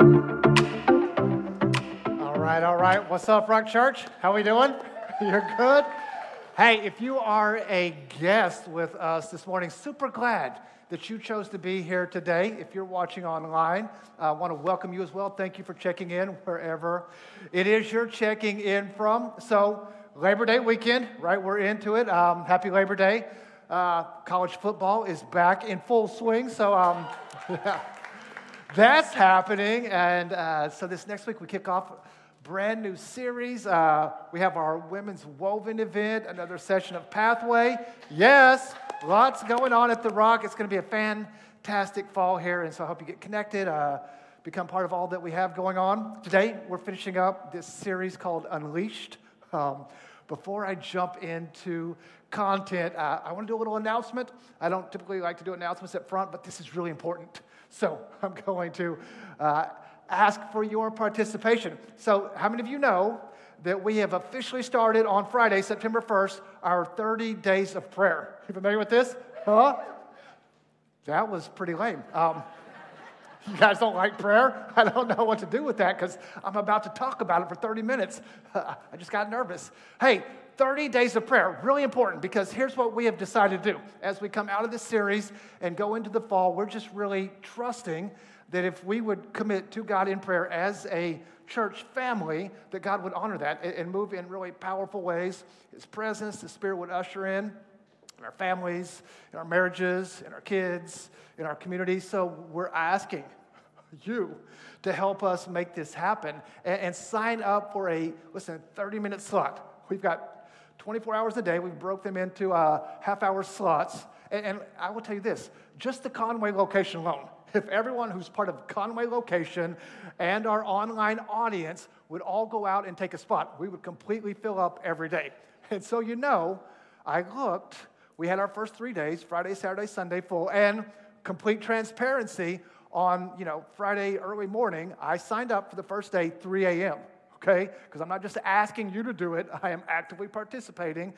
All right. What's up, Rock Church? How we doing? You're good? Hey, if you are a guest with us this morning, super glad that you chose to be here today. If you're watching online, I want to welcome you as well. Thank you for checking in wherever it is you're checking in from. So Labor Day weekend, right? We're into it. Happy Labor Day. College football is back in full swing, so yeah, that's happening. And so this next week we kick off a brand new series. We have our Women's Woven event, another session of Pathway. Yes, lots going on at The Rock. It's going to be a fantastic fall here, and so I hope you get connected, become part of all that we have going on. Today we're finishing up this series called Unleashed. Before I jump into content, I want to do a little announcement. I don't typically like to do announcements up front, but this is really important. So I'm going to ask for your participation. So how many of you know that we have officially started on Friday, September 1st, our 30 days of prayer? You familiar with this? Huh? That was pretty lame. You guys don't like prayer? I don't know what to do with that because I'm about to talk about it for 30 minutes. I just got nervous. Hey, 30 days of prayer, really important, because here's what we have decided to do. As we come out of this series and go into the fall, we're just really trusting that if we would commit to God in prayer as a church family, that God would honor that and move in really powerful ways. His presence, the Spirit would usher in our families, in our marriages, in our kids, in our community. So we're asking you to help us make this happen and sign up for a, 30-minute slot. We've got 24 hours a day. We've broke them into half-hour slots. And I will tell you this, just the Conway location alone, if everyone who's part of Conway location and our online audience would all go out and take a spot, we would completely fill up every day. And so you know, I looked. We had our first 3 days, Friday, Saturday, Sunday, full, and complete transparency on, Friday early morning, I signed up for the first day, 3 a.m., okay? Because I'm not just asking you to do it. I am actively participating.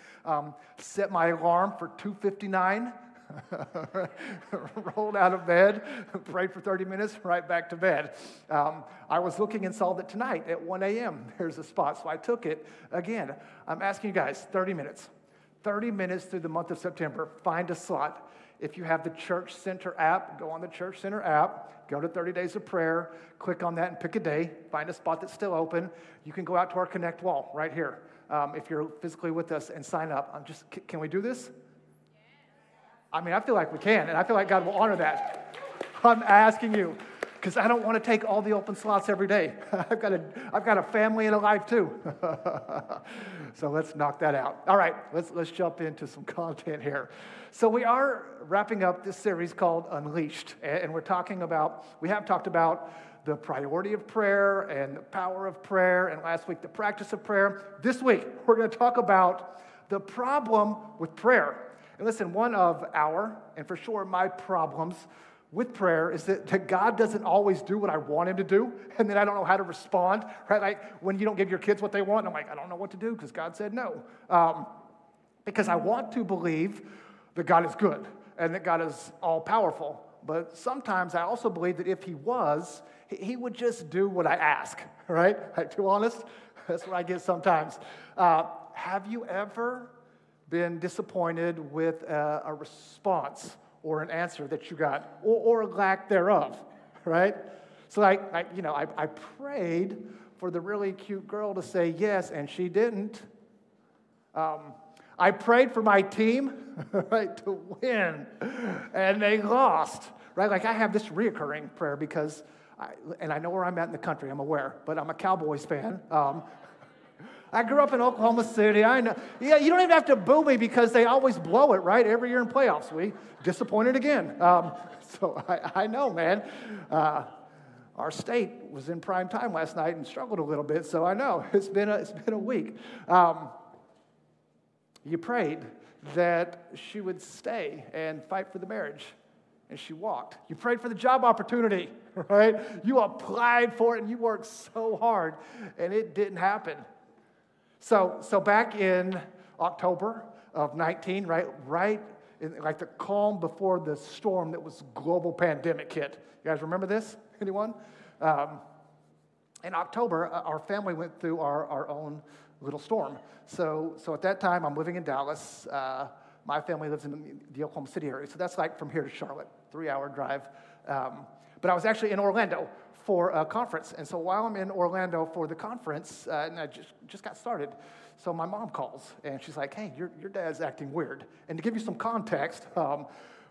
Set my alarm for 2:59, rolled out of bed, prayed for 30 minutes, right back to bed. I was looking and saw that tonight at 1 a.m. there's a spot, so I took it. Again, I'm asking you guys, 30 minutes. 30 minutes through the month of September, find a slot. If you have the Church Center app, go on the Church Center app, go to 30 Days of Prayer, click on that and pick a day, find a spot that's still open. You can go out to our Connect wall right here if you're physically with us and sign up. Can we do this? I mean, I feel like we can, and I feel like God will honor that. I'm asking you, because I don't want to take all the open slots every day. I've got a family and a life too. So let's knock that out. All right, let's jump into some content here. So we are wrapping up this series called Unleashed, and we have talked about the priority of prayer and the power of prayer, and last week the practice of prayer. This week we're going to talk about the problem with prayer. And listen, one of our, and for sure my problems with prayer is that God doesn't always do what I want him to do, and then I don't know how to respond, right? Like when you don't give your kids what they want, and I'm like, I don't know what to do because God said no. Because I want to believe that God is good and that God is all-powerful, but sometimes I also believe that if he was, he would just do what I ask, right? Like, too honest? That's what I get sometimes. Have you ever been disappointed with a response or an answer that you got, or lack thereof, right? So I prayed for the really cute girl to say yes, and she didn't. I prayed for my team, right, to win, and they lost, right? Like I have this reoccurring prayer because, I know where I'm at in the country, I'm aware, but I'm a Cowboys fan. I grew up in Oklahoma City. I know. Yeah, you don't even have to boo me because they always blow it, right? Every year in playoffs, we disappointed again. So I know, man. Our state was in prime time last night and struggled a little bit. So I know it's been a week. You prayed that she would stay and fight for the marriage, and she walked. You prayed for the job opportunity, right? You applied for it and you worked so hard, and it didn't happen. So back in October of 19, right, in, like the calm before the storm that was global pandemic hit. You guys remember this? Anyone? in October, our family went through our own little storm. So at that time, I'm living in Dallas. My family lives in the Oklahoma City area, so that's like from here to Charlotte, 3-hour drive. But I was actually in Orlando for a conference, and so while I'm in Orlando for the conference, and I just got started, so my mom calls, and she's like, hey, your dad's acting weird. And to give you some context,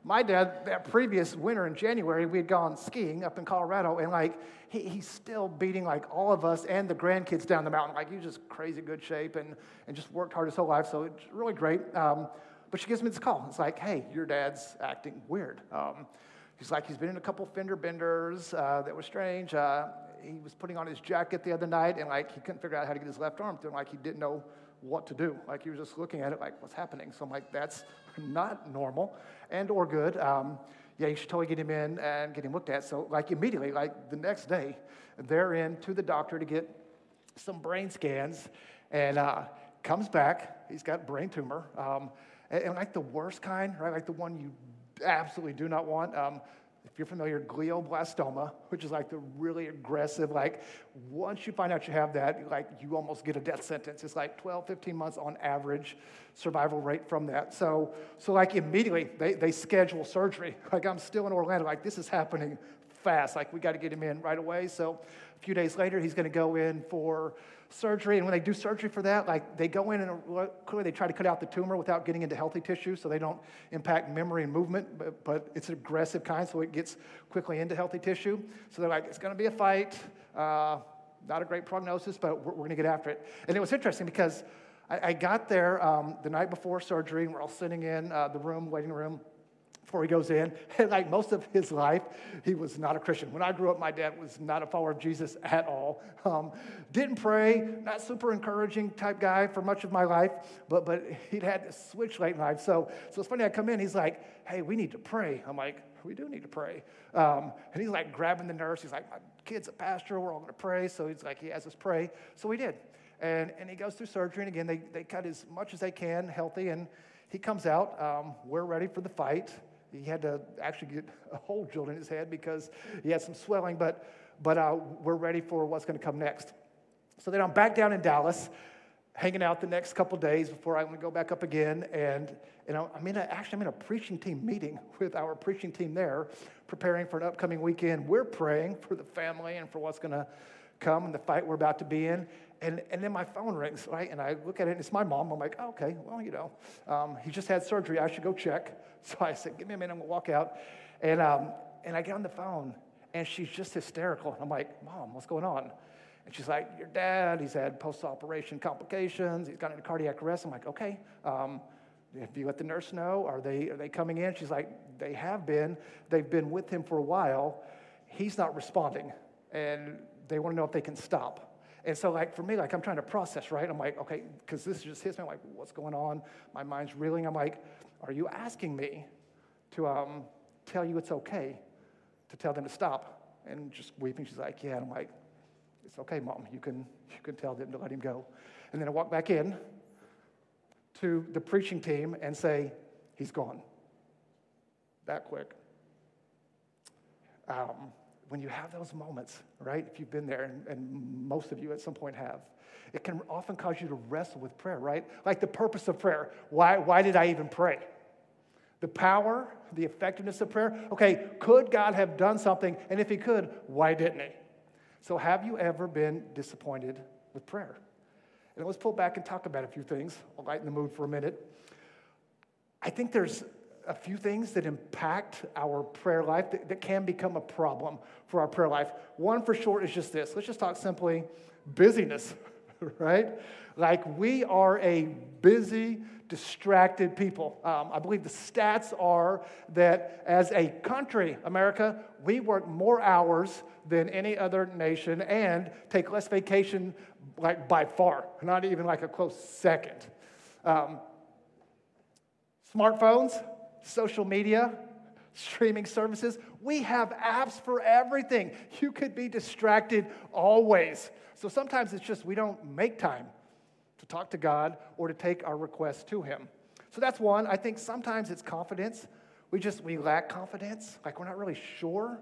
my dad, that previous winter in January, we had gone skiing up in Colorado, and like he's still beating like all of us and the grandkids down the mountain. Like, he's just crazy good shape and just worked hard his whole life, so it's really great. But she gives me this call. It's like, hey, your dad's acting weird. He's like, he's been in a couple fender benders that were strange. He was putting on his jacket the other night, and like he couldn't figure out how to get his left arm through, and like he didn't know what to do. Like, he was just looking at it like, what's happening? So I'm like, that's not normal and or good. Yeah, you should totally get him in and get him looked at. So like immediately, like the next day, they're in to the doctor to get some brain scans, and comes back. He's got brain tumor. And like the worst kind, right? Like the one you absolutely do not want. If you're familiar, glioblastoma, which is like the really aggressive, like once you find out you have that, like you almost get a death sentence. It's like 12, 15 months on average survival rate from that. So like immediately they schedule surgery. Like, I'm still in Orlando, like this is happening fast. Like, we got to get him in right away. So a few days later, he's going to go in for surgery. And when they do surgery for that, like, they go in and clearly they try to cut out the tumor without getting into healthy tissue, so they don't impact memory and movement, but it's an aggressive kind, so it gets quickly into healthy tissue. So they're like, it's going to be a fight, not a great prognosis, but we're going to get after it. And it was interesting because I got there the night before surgery, and we're all sitting in the room, waiting room, before he goes in, and like most of his life, he was not a Christian. When I grew up, my dad was not a follower of Jesus at all. Didn't pray, not super encouraging type guy for much of my life, but he'd had to switch late in life. So it's funny, I come in, he's like, hey, we need to pray. I'm like, we do need to pray. And he's like grabbing the nurse. He's like, my kid's a pastor, we're all going to pray. So he's like, he has us pray. So we did. And he goes through surgery, and again, they cut as much as they can healthy, and he comes out. We're ready for the fight. He had to actually get a hole drilled in his head because he had some swelling, but we're ready for what's going to come next. So then I'm back down in Dallas, hanging out the next couple days before I'm going to go back up again, and I'm in a preaching team meeting with our preaching team there, preparing for an upcoming weekend. We're praying for the family and for what's going to come and the fight we're about to be in. And then my phone rings, right? And I look at it, and it's my mom. I'm like, oh, okay, well, he just had surgery. I should go check. So I said, give me a minute. I'm going to walk out. And I get on the phone, and she's just hysterical. And I'm like, Mom, what's going on? And she's like, your dad, he's had post-operation complications. He's got into cardiac arrest. I'm like, okay. If you let the nurse know, are they coming in? She's like, they have been. They've been with him for a while. He's not responding, and they want to know if they can stop. And so, like, for me, like, I'm trying to process, right? I'm like, okay, because this just hits me. I'm like, what's going on? My mind's reeling. I'm like, are you asking me to tell you it's okay to tell them to stop? And just weeping, she's like, yeah. And I'm like, it's okay, Mom. You can tell them to let him go. And then I walk back in to the preaching team and say, he's gone. That quick. When you have those moments, right, if you've been there, and most of you at some point have, it can often cause you to wrestle with prayer, right? Like the purpose of prayer. Why did I even pray? The power, the effectiveness of prayer. Okay, could God have done something? And if he could, why didn't he? So have you ever been disappointed with prayer? And let's pull back and talk about a few things. I'll lighten the mood for a minute. I think there's a few things that impact our prayer life that can become a problem for our prayer life. One for sure is just this. Let's just talk simply busyness, right? Like, we are a busy, distracted people. I believe the stats are that as a country, America, we work more hours than any other nation and take less vacation, like, by far, not even like a close second. Smartphones, social media, streaming services. We have apps for everything. You could be distracted always. So sometimes it's just we don't make time to talk to God or to take our requests to him. So that's one. I think sometimes it's confidence. We lack confidence. Like, we're not really sure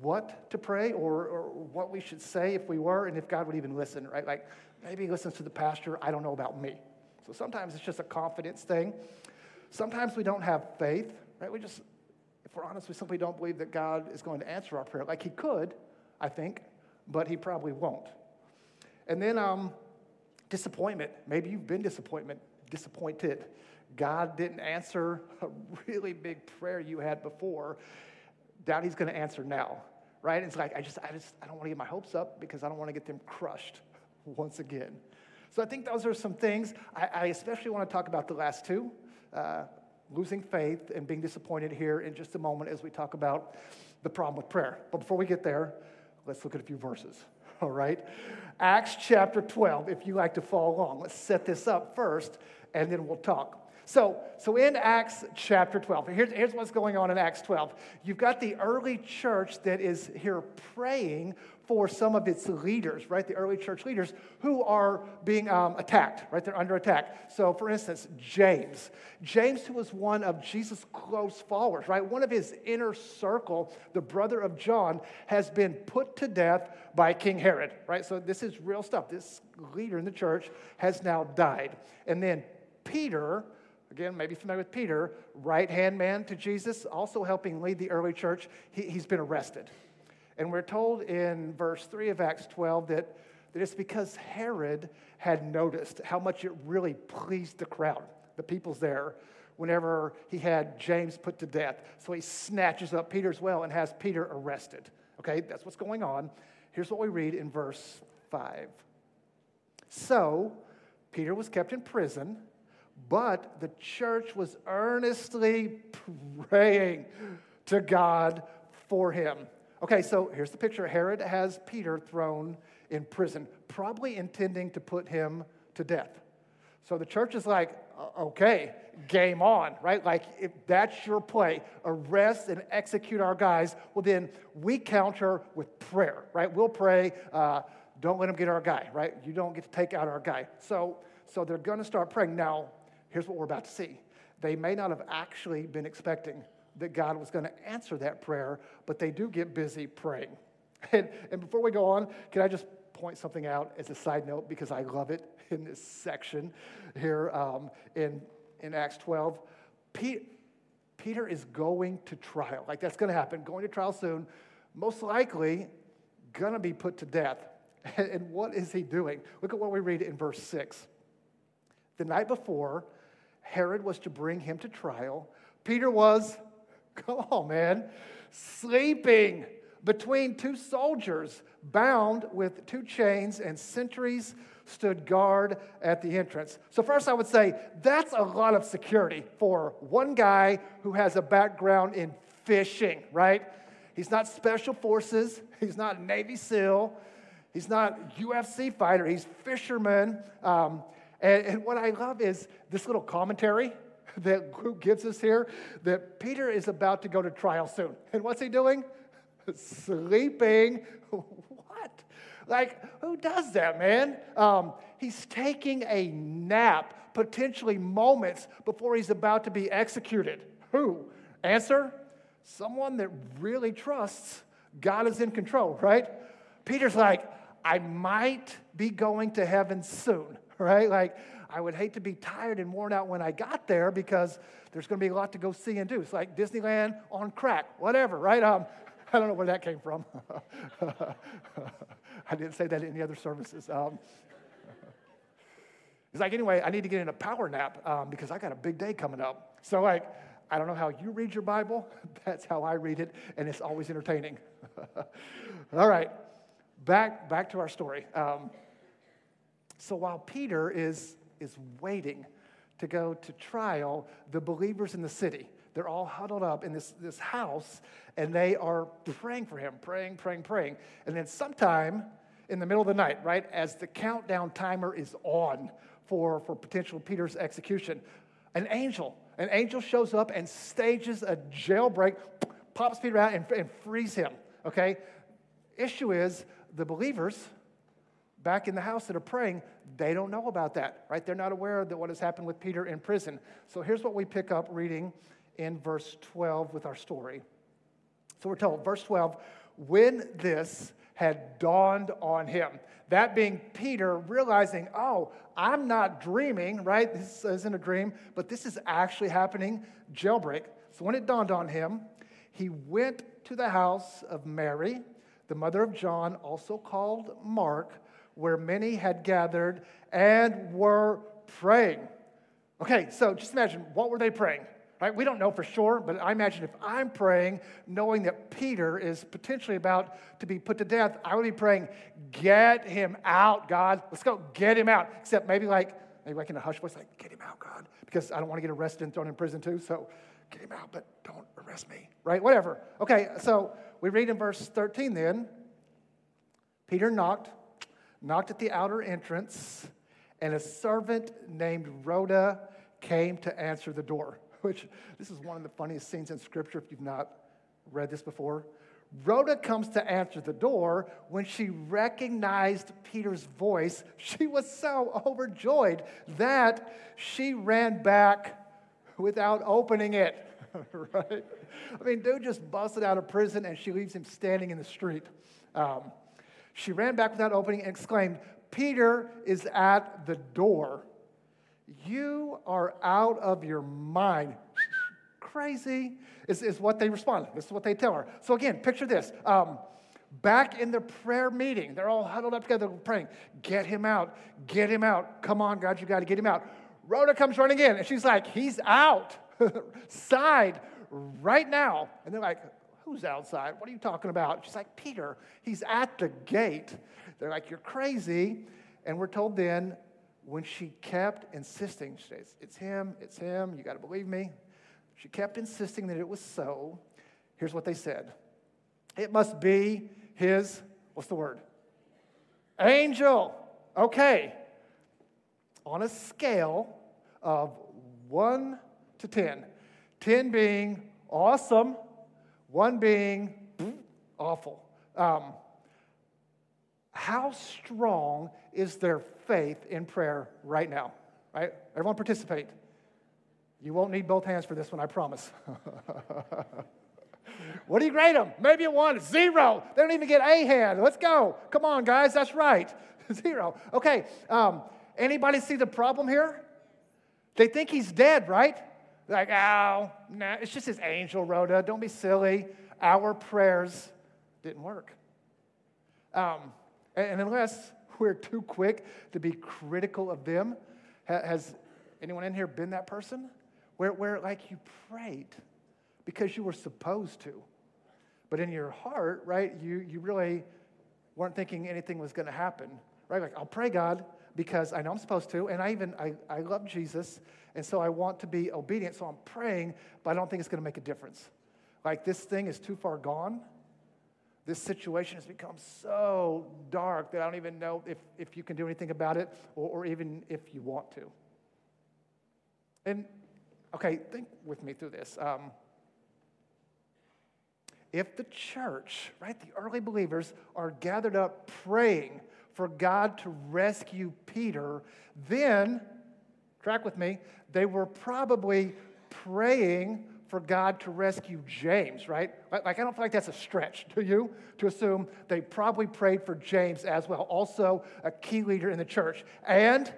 what to pray or what we should say if we were, and if God would even listen, right? Like, maybe he listens to the pastor, I don't know about me. So sometimes it's just a confidence thing. Sometimes we don't have faith, right? We just, if we're honest, we simply don't believe that God is going to answer our prayer. Like, he could, I think, but he probably won't. And then disappointment. Maybe you've been disappointed. God didn't answer a really big prayer you had before. Doubt he's going to answer now, right? It's like, I don't want to get my hopes up because I don't want to get them crushed once again. So I think those are some things. I especially want to talk about the last two, losing faith and being disappointed, here in just a moment as we talk about the problem with prayer. But before we get there, let's look at a few verses, all right? Acts chapter 12, if you like to follow along. Let's set this up first, and then we'll talk. So in Acts chapter 12, here's what's going on in Acts 12. You've got the early church that is here praying for some of its leaders, right? The early church leaders who are being attacked, right? They're under attack. So, for instance, James, who was one of Jesus' close followers, right? One of his inner circle, the brother of John, has been put to death by King Herod, right? So this is real stuff. This leader in the church has now died. And then Peter, again, maybe familiar with Peter, right-hand man to Jesus, also helping lead the early church. He's been arrested. And we're told in verse 3 of Acts 12 that it's because Herod had noticed how much it really pleased the crowd, the people's there, whenever he had James put to death. So he snatches up Peter as well and has Peter arrested. Okay, that's what's going on. Here's what we read in verse 5. So Peter was kept in prison, but the church was earnestly praying to God for him. Okay, so here's the picture. Herod has Peter thrown in prison, probably intending to put him to death. So the church is like, okay, game on, right? Like, if that's your play, arrest and execute our guys, well, then we counter with prayer, right? We'll pray, don't let them get our guy, right? You don't get to take out our guy. So they're going to start praying. Now, here's what we're about to see. They may not have actually been expecting that God was going to answer that prayer, but they do get busy praying. And before we go on, can I just point something out as a side note, because I love it in this section here in Acts 12. Peter is going to trial. Like, that's going to happen. Going to trial soon. Most likely going to be put to death. And what is he doing? Look at what we read in verse 6. The night before, Herod was to bring him to trial. Peter was, come on, man, sleeping between two soldiers, bound with two chains, and sentries stood guard at the entrance. So first I would say, that's a lot of security for one guy who has a background in fishing, right? He's not special forces. He's not Navy SEAL. He's not UFC fighter. He's fisherman. And what I love is this little commentary that Luke gives us here, that Peter is about to go to trial soon. And what's he doing? Sleeping. What? Like, who does that, man? He's taking a nap, potentially moments before he's about to be executed. Who? Answer? Someone that really trusts God is in control, right? Peter's like, I might be going to heaven soon, right? Like, I would hate to be tired and worn out when I got there because there's going to be a lot to go see and do. It's like Disneyland on crack, whatever, right? I don't know where that came from. I didn't say that in any other services. It's like, anyway, I need to get in a power nap because I got a big day coming up. So, like, I don't know how you read your Bible. That's how I read it, and it's always entertaining. All right. Back to our story. So while Peter is waiting to go to trial, the believers in the city, they're all huddled up in this house, and they are praying for him, praying. And then sometime in the middle of the night, right, as the countdown timer is on for potential Peter's execution, an angel shows up and stages a jailbreak, pops Peter out and frees him, okay? Issue is, the believers back in the house that are praying, they don't know about that, right? They're not aware of what has happened with Peter in prison. So here's what we pick up reading in verse 12 with our story. So we're told, verse 12, when this had dawned on him. That being Peter realizing, oh, I'm not dreaming, right? This isn't a dream, but this is actually happening, jailbreak. So when it dawned on him, he went to the house of Mary, the mother of John, also called Mark, where many had gathered and were praying. Okay, so just imagine, what were they praying? Right? We don't know for sure, but I imagine if I'm praying, knowing that Peter is potentially about to be put to death, I would be praying, get him out, God. Let's go, get him out. Except maybe like in a hushed voice, like, get him out, God, because I don't want to get arrested and thrown in prison too, so get him out, but don't arrest me, right? Whatever. Okay, so we read in verse 13 then, Peter knocked at the outer entrance, and a servant named Rhoda came to answer the door. Which, this is one of the funniest scenes in Scripture if you've not read this before. Rhoda comes to answer the door. When she recognized Peter's voice, she was so overjoyed that she ran back without opening it, right? I mean, dude just busted out of prison, and she leaves him standing in the street. She ran back without opening and exclaimed, Peter is at the door. You are out of your mind. Crazy is what they respond. This is what they tell her. So again, picture this. Back in the prayer meeting, they're all huddled up together praying. Get him out. Get him out. Come on, God, you got to get him out. Rhoda comes running in, and she's like, he's out. Side right now. And they're like, who's outside? What are you talking about? She's like, Peter, he's at the gate. They're like, you're crazy. And we're told then, when she kept insisting, she says, it's him, you got to believe me. She kept insisting that it was so. Here's what they said. It must be his, what's the word? Angel. Okay. On a scale of 1 to 10, 10 being awesome, 1 being awful. How strong is their faith in prayer right now, right? Everyone participate. You won't need both hands for this one, I promise. What do you grade them? Maybe a 1, 0. They don't even get a hand. Let's go. Come on, guys. That's right. 0. Okay. Anybody see the problem here? They think he's dead, right? Like, oh, no, it's just his angel, Rhoda. Don't be silly. Our prayers didn't work. And unless we're too quick to be critical of them, has anyone in here been that person? Where like you prayed because you were supposed to, but in your heart, right, you really weren't thinking anything was going to happen, right? Like, I'll pray, God, because I know I'm supposed to, and I love Jesus, and so I want to be obedient, so I'm praying, but I don't think it's going to make a difference. Like, this thing is too far gone. This situation has become so dark that I don't even know if you can do anything about it or even if you want to. And, okay, think with me through this. If the church, right, the early believers are gathered up praying for God to rescue Peter, then, track with me, they were probably praying for God to rescue James, right? Like, I don't feel like that's a stretch, do you? To assume they probably prayed for James as well, also a key leader in the church. And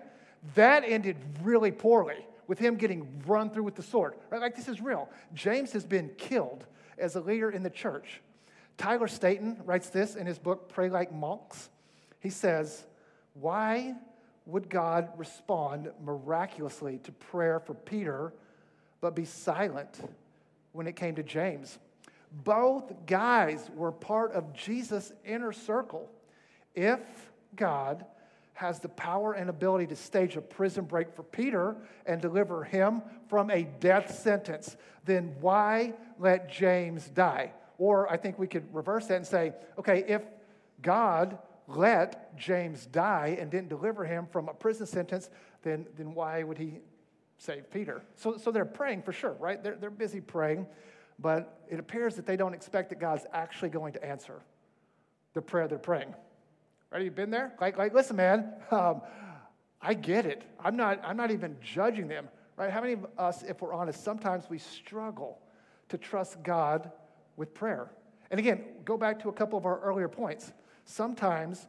that ended really poorly with him getting run through with the sword, right? Like, this is real. James has been killed as a leader in the church. Tyler Staten writes this in his book, Pray Like Monks. He says, why would God respond miraculously to prayer for Peter but be silent when it came to James? Both guys were part of Jesus' inner circle. If God has the power and ability to stage a prison break for Peter and deliver him from a death sentence, then why let James die? Or I think we could reverse that and say, okay, if God let James die and didn't deliver him from a prison sentence, then why would he save Peter? So they're praying for sure, right? They're busy praying, but it appears that they don't expect that God's actually going to answer the prayer they're praying. Right? Have you been there? Like listen, man, I get it. I'm not even judging them, right? How many of us, if we're honest, sometimes we struggle to trust God with prayer. And again, go back to a couple of our earlier points. Sometimes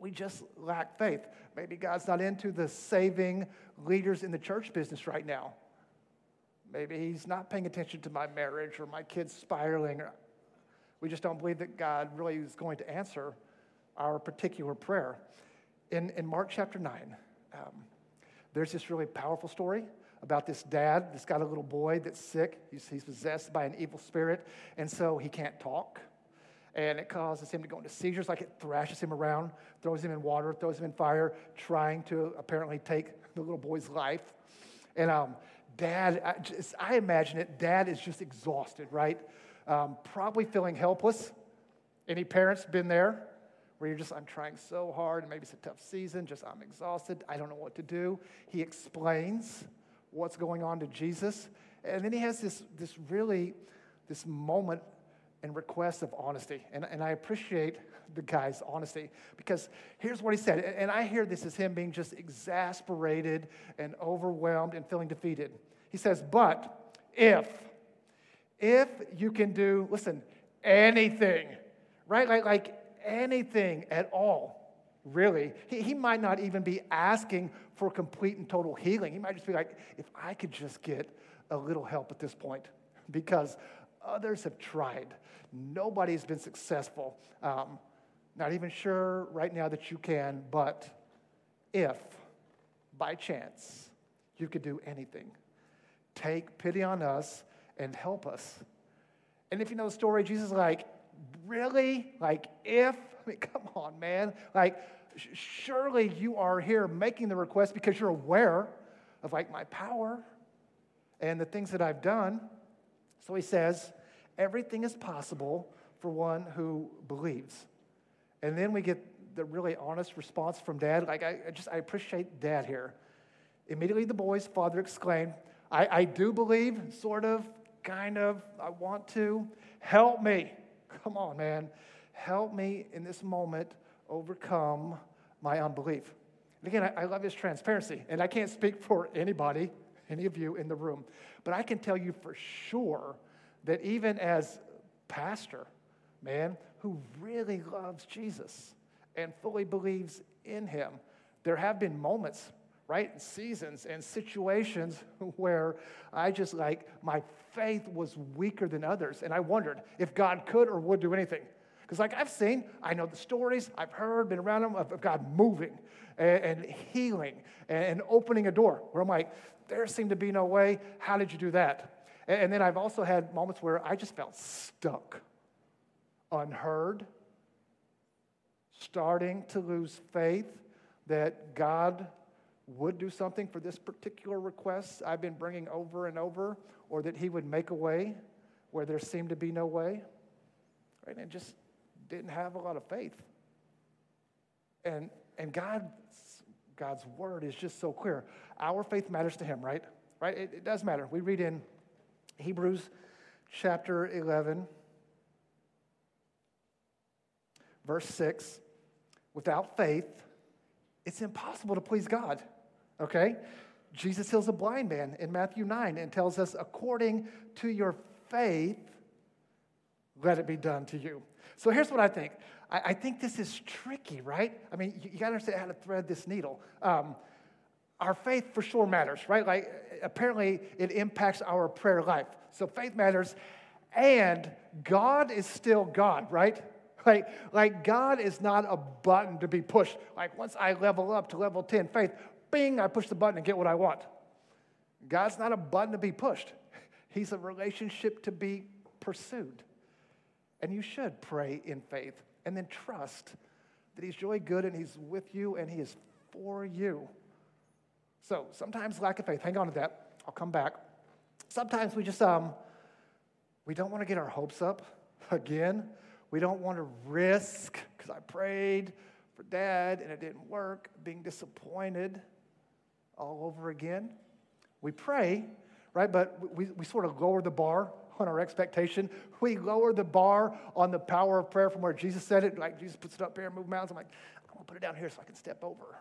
we just lack faith. Maybe God's not into the saving leaders in the church business right now. Maybe he's not paying attention to my marriage or my kids spiraling. We just don't believe that God really is going to answer our particular prayer. In Mark chapter 9, there's this really powerful story about this dad that's got a little boy that's sick. He's possessed by an evil spirit, and so he can't talk. And it causes him to go into seizures, like it thrashes him around, throws him in water, throws him in fire, trying to apparently take the little boy's life. And Dad, I imagine it, Dad is just exhausted, right? Probably feeling helpless. Any parents been there where you're just, I'm trying so hard, and maybe it's a tough season, just I'm exhausted, I don't know what to do. He explains what's going on to Jesus. And then he has this moment and request of honesty. And I appreciate the guy's honesty, because here's what he said. And I hear this as him being just exasperated and overwhelmed and feeling defeated. He says, but if you can do, listen, anything, right? Like anything at all, really. He might not even be asking for complete and total healing. He might just be like, if I could just get a little help at this point, because others have tried. Nobody's been successful. Not even sure right now that you can, but if, by chance, you could do anything, take pity on us and help us. And if you know the story, Jesus is like, really? Like, if? I mean, come on, man. Like, surely you are here making the request because you're aware of, like, my power and the things that I've done. So he says, everything is possible for one who believes. And then we get the really honest response from Dad. Like, I appreciate Dad here. Immediately the boy's father exclaimed, I do believe, sort of, kind of, I want to. Help me. Come on, man. Help me in this moment overcome my unbelief. And again, I love his transparency. And I can't speak for anybody, any of you in the room. But I can tell you for sure that even as pastor, man, who really loves Jesus and fully believes in him, there have been moments, right, seasons and situations where I just, like, my faith was weaker than others. And I wondered if God could or would do anything. Because, like, I've seen, I know the stories, I've heard, been around them, of God moving and healing and opening a door where I'm like, there seemed to be no way. How did you do that? And then I've also had moments where I just felt stuck, unheard, starting to lose faith that God would do something for this particular request I've been bringing over and over, or that he would make a way where there seemed to be no way, right? And just didn't have a lot of faith. And God's word is just so clear. Our faith matters to him, right? Right? It does matter. We read in Hebrews chapter 11, verse 6, without faith, it's impossible to please God, okay? Jesus heals a blind man in Matthew 9 and tells us, according to your faith, let it be done to you. So here's what I think. I think this is tricky, right? I mean, you gotta understand how to thread this needle. Our faith for sure matters, right? Like, apparently it impacts our prayer life. So faith matters, and God is still God, right? Like God is not a button to be pushed. Like, once I level up to level 10 faith, bing, I push the button and get what I want. God's not a button to be pushed. He's a relationship to be pursued. And you should pray in faith and then trust that he's really good and he's with you and he is for you. So sometimes lack of faith, hang on to that, I'll come back. Sometimes we just, we don't want to get our hopes up again. We don't want to risk, because I prayed for Dad and it didn't work, being disappointed all over again. We pray, right, but we sort of lower the bar on our expectation. We lower the bar on the power of prayer from where Jesus said it. Like, Jesus puts it up here and move mountains. I'm like, I'm going to put it down here so I can step over.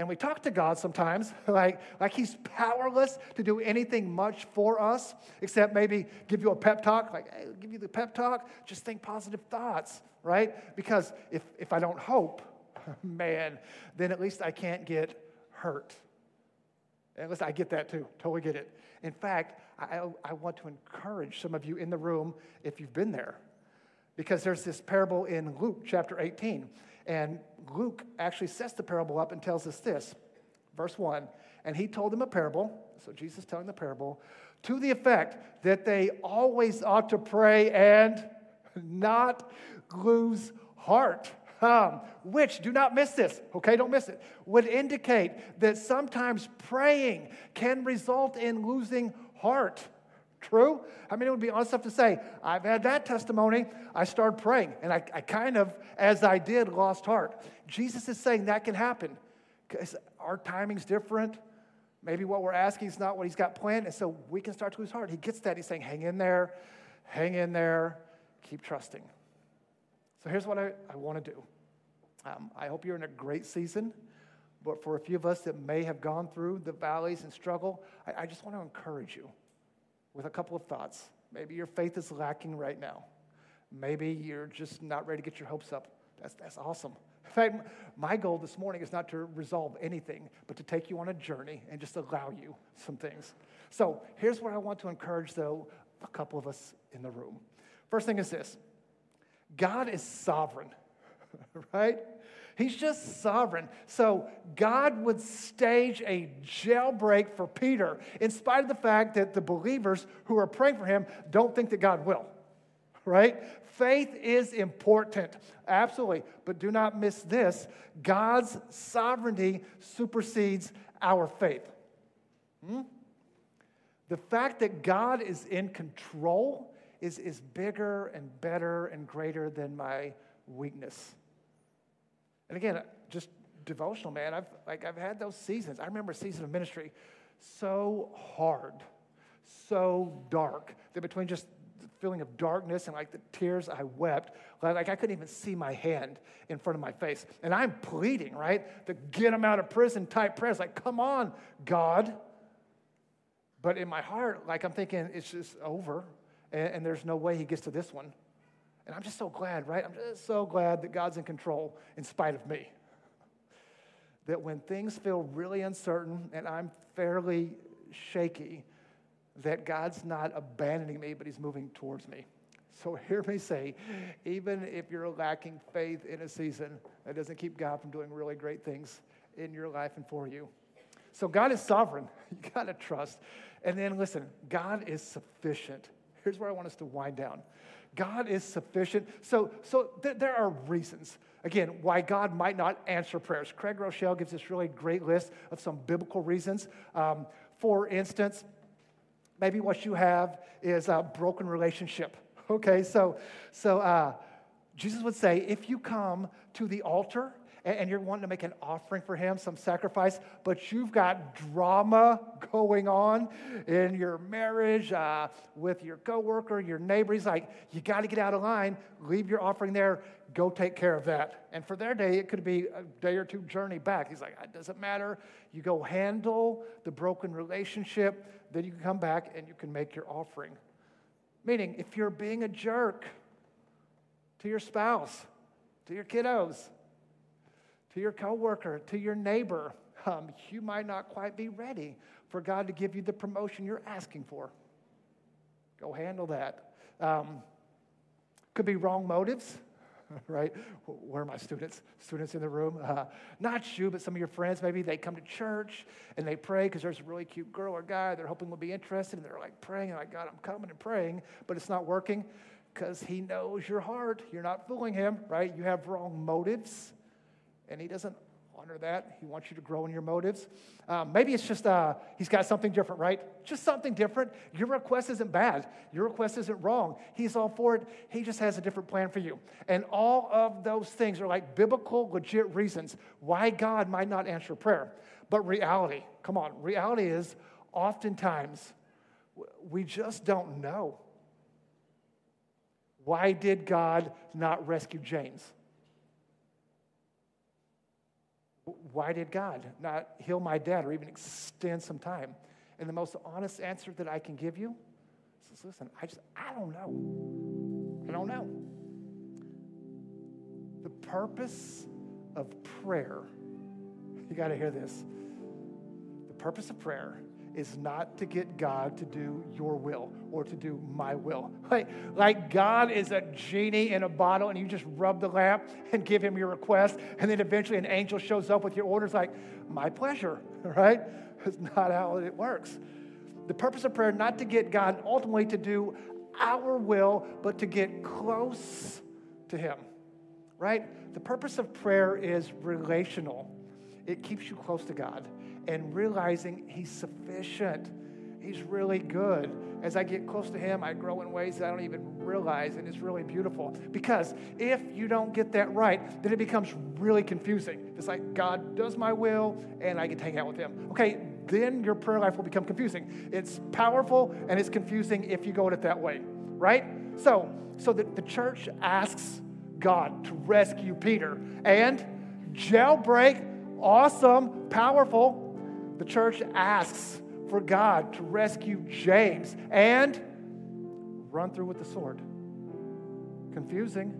And we talk to God sometimes like he's powerless to do anything much for us, except maybe give you a pep talk, like, hey, give you the pep talk, just think positive thoughts, right? Because if I don't hope, man, then at least I can't get hurt. At least I get that too, totally get it. In fact, I want to encourage some of you in the room if you've been there, because there's this parable in Luke chapter 18. And Luke actually sets the parable up and tells us this, verse 1, and he told them a parable, so Jesus telling the parable, to the effect that they always ought to pray and not lose heart, which, do not miss this, okay, don't miss it, would indicate that sometimes praying can result in losing heart. True? I mean, it would be honest enough to say, I've had that testimony. I started praying, and I kind of, as I did, lost heart. Jesus is saying that can happen because our timing's different. Maybe what we're asking is not what he's got planned, and so we can start to lose heart. He gets that. He's saying, hang in there, keep trusting. So here's what I want to do. I hope you're in a great season, but for a few of us that may have gone through the valleys and struggle, I just want to encourage you with a couple of thoughts. Maybe your faith is lacking right now. Maybe you're just not ready to get your hopes up. That's awesome. In fact, my goal this morning is not to resolve anything, but to take you on a journey and just allow you some things. So here's what I want to encourage, though, a couple of us in the room. First thing is this. God is sovereign, right? He's just sovereign. So God would stage a jailbreak for Peter in spite of the fact that the believers who are praying for him don't think that God will, right? Faith is important, absolutely. But do not miss this. God's sovereignty supersedes our faith. The fact that God is in control is bigger and better and greater than my weakness. And again, just devotional, man. I've had those seasons. I remember a season of ministry so hard, so dark, that between just the feeling of darkness and like the tears I wept, like I couldn't even see my hand in front of my face. And I'm pleading, right? The get them out of prison type prayers, like, come on, God. But in my heart, like I'm thinking it's just over, and there's no way he gets to this one. And I'm just so glad, right? I'm just so glad that God's in control in spite of me. That when things feel really uncertain and I'm fairly shaky, that God's not abandoning me, but he's moving towards me. So hear me say, even if you're lacking faith in a season, that doesn't keep God from doing really great things in your life and for you. So God is sovereign. You got to trust. And then listen, God is sufficient. Here's where I want us to wind down. God is sufficient. So there are reasons, again, why God might not answer prayers. Craig Groeschel gives this really great list of some biblical reasons. For instance, maybe what you have is a broken relationship. Okay, so Jesus would say, if you come to the altar and you're wanting to make an offering for him, some sacrifice, but you've got drama going on in your marriage, with your coworker, your neighbor. He's like, you got to get out of line, leave your offering there, go take care of that. And for their day, it could be a day or two journey back. He's like, it doesn't matter. You go handle the broken relationship, then you can come back and you can make your offering. Meaning, if you're being a jerk to your spouse, to your kiddos, to your coworker, to your neighbor, you might not quite be ready for God to give you the promotion you're asking for. Go handle that. Could be wrong motives, right? Where are my students? Students in the room? Not you, but some of your friends. Maybe they come to church and they pray because there's a really cute girl or guy they're hoping will be interested, and they're like praying, and like, God, I'm coming and praying, but it's not working because he knows your heart. You're not fooling him, right? You have wrong motives. And he doesn't honor that. He wants you to grow in your motives. Maybe it's just he's got something different, right? Just something different. Your request isn't bad. Your request isn't wrong. He's all for it. He just has a different plan for you. And all of those things are like biblical, legit reasons why God might not answer prayer. But reality, come on, reality is oftentimes we just don't know. Why did God not rescue James? why did God not heal my dad or even extend some time? And the most honest answer that I can give you is, listen, I don't know. I don't know. The purpose of prayer, you got to hear this. The purpose of prayer is not to get God to do your will or to do my will. Like God is a genie in a bottle, and you just rub the lamp and give him your request, and then eventually an angel shows up with your orders like, my pleasure, right? That's not how it works. The purpose of prayer, not to get God ultimately to do our will, but to get close to him, right? The purpose of prayer is relational. It keeps you close to God and realizing he's sufficient. He's really good. As I get close to him, I grow in ways that I don't even realize, and it's really beautiful. Because if you don't get that right, then it becomes really confusing. It's like, God does my will, and I get to hang out with him. Okay, then your prayer life will become confusing. It's powerful, and it's confusing if you go at it that way, right? So the church asks God to rescue Peter, and jailbreak, awesome, powerful. The church asks for God to rescue James and run through with the sword. Confusing.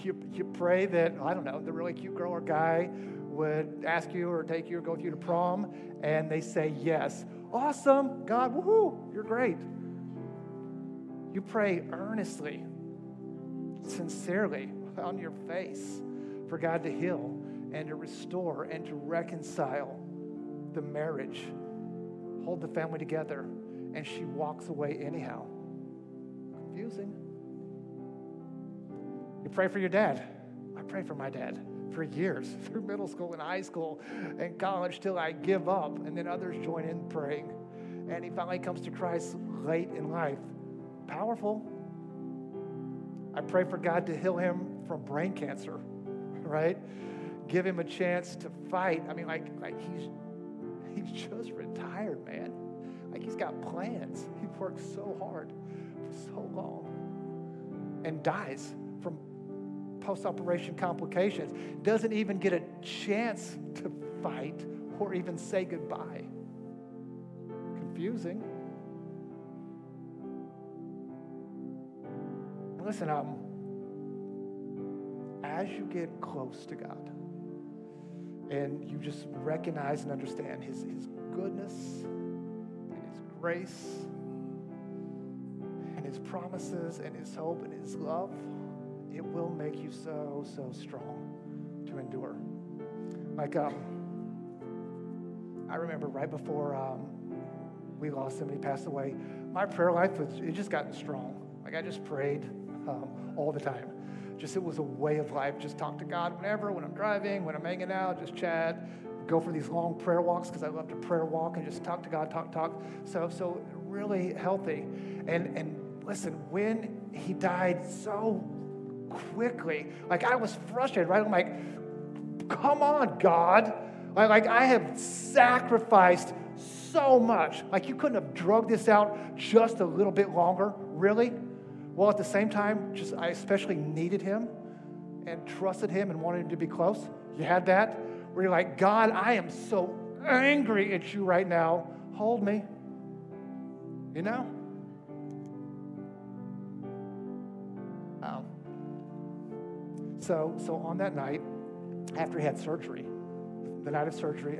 You pray that, I don't know, the really cute girl or guy would ask you or take you or go with you to prom, and they say yes. Awesome, God, woohoo, you're great. You pray earnestly, sincerely, on your face for God to heal and to restore and to reconcile the marriage, hold the family together, and she walks away anyhow. Confusing. You pray for your dad. I pray for my dad for years, through middle school and high school and college till I give up, and then others join in praying. And he finally comes to Christ late in life. Powerful. I pray for God to heal him from brain cancer, right? Give him a chance to fight. I mean, like he's just retired, man. Like, he's got plans. He worked so hard for so long and dies from post-operation complications. Doesn't even get a chance to fight or even say goodbye. Confusing. And listen, as you get close to God, and you just recognize and understand his goodness and his grace and his promises and his hope and his love, it will make you so, so strong to endure. Like, I remember right before we lost him and he passed away, my prayer life, it just gotten strong. Like, I just prayed all the time. Just, it was a way of life. Just talk to God whenever, when I'm driving, when I'm hanging out, just chat, go for these long prayer walks because I love to prayer walk and just talk to God, talk. So really healthy. And listen, when he died so quickly, like, I was frustrated, right? I'm like, come on, God. Like, I have sacrificed so much. Like, you couldn't have drug this out just a little bit longer, really? Well, at the same time, just I especially needed him and trusted him and wanted him to be close. You had that? Where you're like, God, I am so angry at you right now. Hold me. You know? So on that night, after he had surgery, the night of surgery,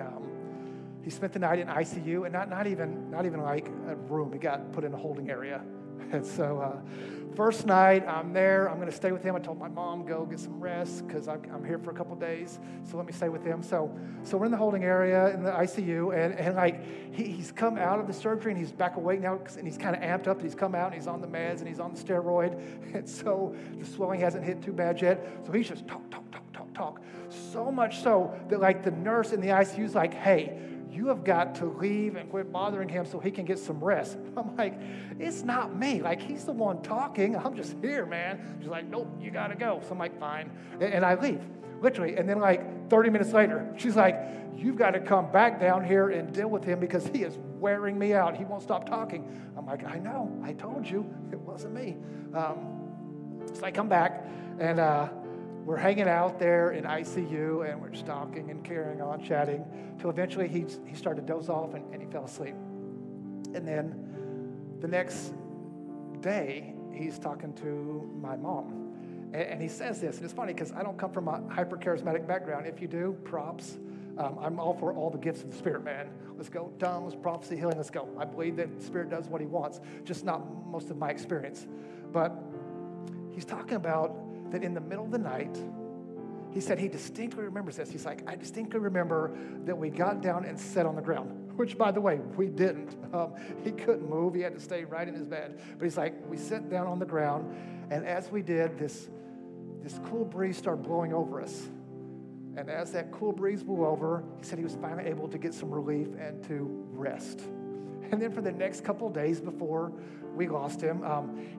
he spent the night in ICU, and not even like a room. He got put in a holding area. And so first night, I'm there. I'm going to stay with him. I told my mom, go get some rest because I'm here for a couple days. So let me stay with him. So we're in the holding area in the ICU. And like, he's come out of the surgery, and he's back awake now. And he's kind of amped up. He's come out, and he's on the meds, and he's on the steroid. And so the swelling hasn't hit too bad yet. So he's just talk. So much so that, like, the nurse in the ICU is like, hey, you have got to leave and quit bothering him so he can get some rest. I'm like, it's not me. Like, he's the one talking. I'm just here, man. She's like, nope, you got to go. So I'm like, fine. And I leave, literally. And then, like, 30 minutes later, she's like, you've got to come back down here and deal with him because he is wearing me out. He won't stop talking. I'm like, I know. I told you. It wasn't me. So I come back, and We're hanging out there in ICU, and we're just talking and carrying on, chatting, till eventually he started to doze off, and he fell asleep. And then the next day, he's talking to my mom, and he says this, and it's funny because I don't come from a hyper-charismatic background. If you do, props. I'm all for all the gifts of the Spirit, man. Let's go. Tongues, prophecy, healing, let's go. I believe that the Spirit does what he wants, just not most of my experience. But he's talking about that in the middle of the night, he said he distinctly remembers this. He's like, I distinctly remember that we got down and sat on the ground, which, by the way, we didn't. He couldn't move. He had to stay right in his bed. But he's like, we sat down on the ground, and as we did, this cool breeze started blowing over us. And as that cool breeze blew over, he said he was finally able to get some relief and to rest. And then for the next couple of days before we lost him,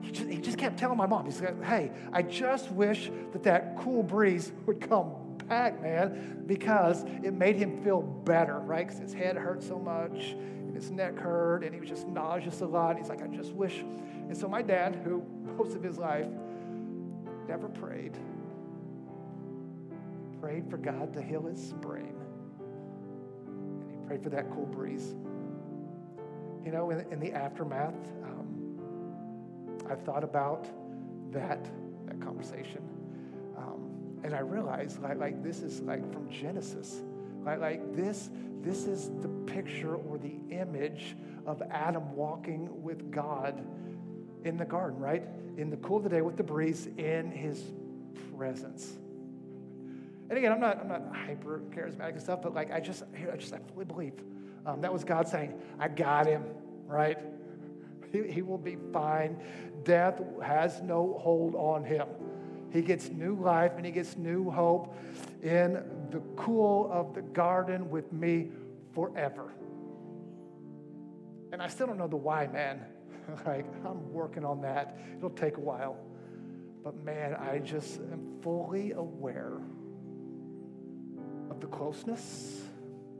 he just kept telling my mom, he said, hey, I just wish that cool breeze would come back, man, because it made him feel better, right? Because his head hurt so much, and his neck hurt, and he was just nauseous a lot. He's like, I just wish. And so my dad, who most of his life never prayed for God to heal his brain. And he prayed for that cool breeze. You know, in the aftermath, I've thought about that conversation. And I realized, like this is like from Genesis. Like this is the picture or the image of Adam walking with God in the garden, right? In the cool of the day with the breeze, in his presence. And again, I'm not hyper charismatic and stuff, but like I fully believe. That was God saying, I got him, right? He will be fine. Death has no hold on him. He gets new life and he gets new hope in the cool of the garden with me forever. And I still don't know the why, man. Like, I'm working on that. It'll take a while. But man, I just am fully aware of the closeness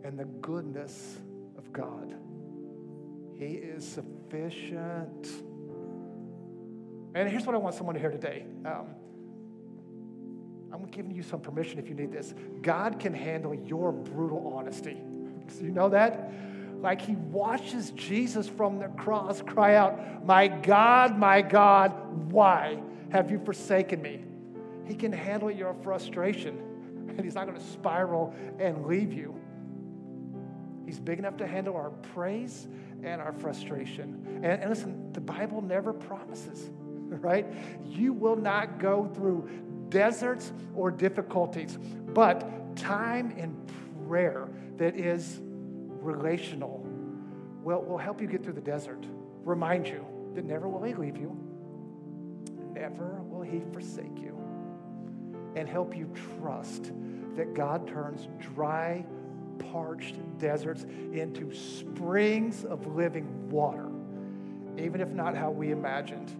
and the goodness of God. He is sufficient. And here's what I want someone to hear today. I'm giving you some permission if you need this. God can handle your brutal honesty. Do you know that? Like he watches Jesus from the cross cry out, my God, why have you forsaken me? He can handle your frustration, and he's not going to spiral and leave you. He's big enough to handle our praise and our frustration. And listen, the Bible never promises, right? You will not go through deserts or difficulties, but time in prayer that is relational will help you get through the desert. Remind you that never will he leave you, never will he forsake you, and help you trust that God turns dry, parched deserts into springs of living water, even if not how we imagined.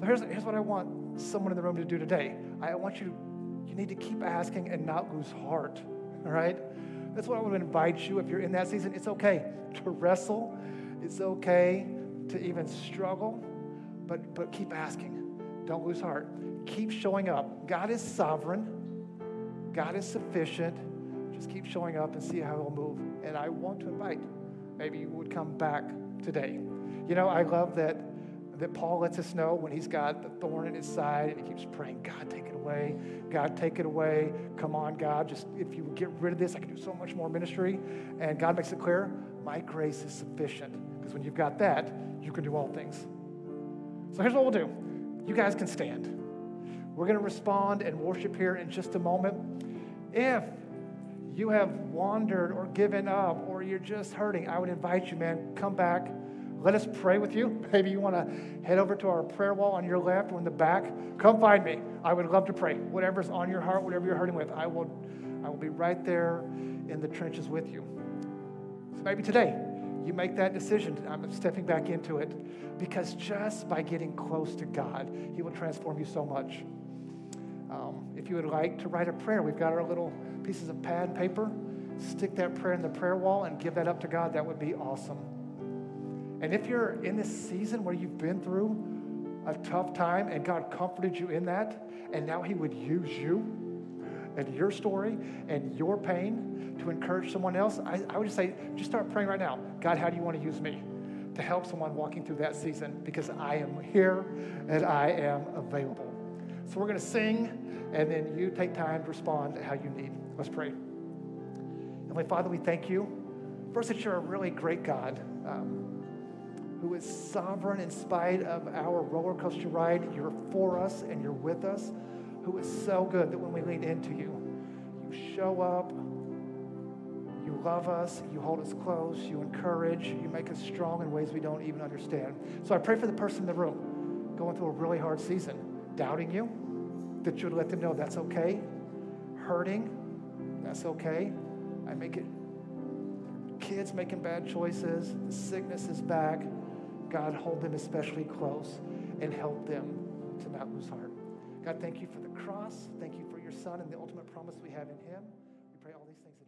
So here's what I want someone in the room to do today. I want you need to keep asking and not lose heart, all right? That's what I want to invite you. If you're in that season, it's okay to wrestle. It's okay to even struggle, but keep asking. Don't lose heart. Keep showing up. God is sovereign. God is sufficient. Just keep showing up and see how it'll move. And I want to invite, maybe you would come back today. You know, I love that Paul lets us know when he's got the thorn in his side and he keeps praying, God, take it away. God, take it away. Come on, God. Just if you would get rid of this, I could do so much more ministry. And God makes it clear, my grace is sufficient. Because when you've got that, you can do all things. So here's what we'll do. You guys can stand. We're going to respond and worship here in just a moment. If you have wandered or given up or you're just hurting, I would invite you, man, come back. Let us pray with you. Maybe you want to head over to our prayer wall on your left or in the back. Come find me. I would love to pray. Whatever's on your heart, whatever you're hurting with, I will be right there in the trenches with you. So maybe today you make that decision. I'm stepping back into it, because just by getting close to God, he will transform you so much. If you would like to write a prayer, we've got our little pieces of pad and paper. Stick that prayer in the prayer wall and give that up to God. That would be awesome. And if you're in this season where you've been through a tough time, and God comforted you in that, and now he would use you and your story and your pain to encourage someone else, I would just say, just start praying right now. God, how do you want to use me to help someone walking through that season? Because I am here and I am available. So we're going to sing, and then you take time to respond how you need. Let's pray. Heavenly Father, we thank you. First, that you're a really great God who is sovereign in spite of our roller coaster ride. You're for us and you're with us, who is so good that when we lean into you, you show up, you love us, you hold us close, you encourage, you make us strong in ways we don't even understand. So I pray for the person in the room going through a really hard season, doubting you, that you would let them know that's okay, hurting, that's okay. I make it, kids making bad choices, the sickness is back. God, hold them especially close and help them to not lose heart. God, thank you for the cross. Thank you for your son and the ultimate promise we have in him. We pray all these things.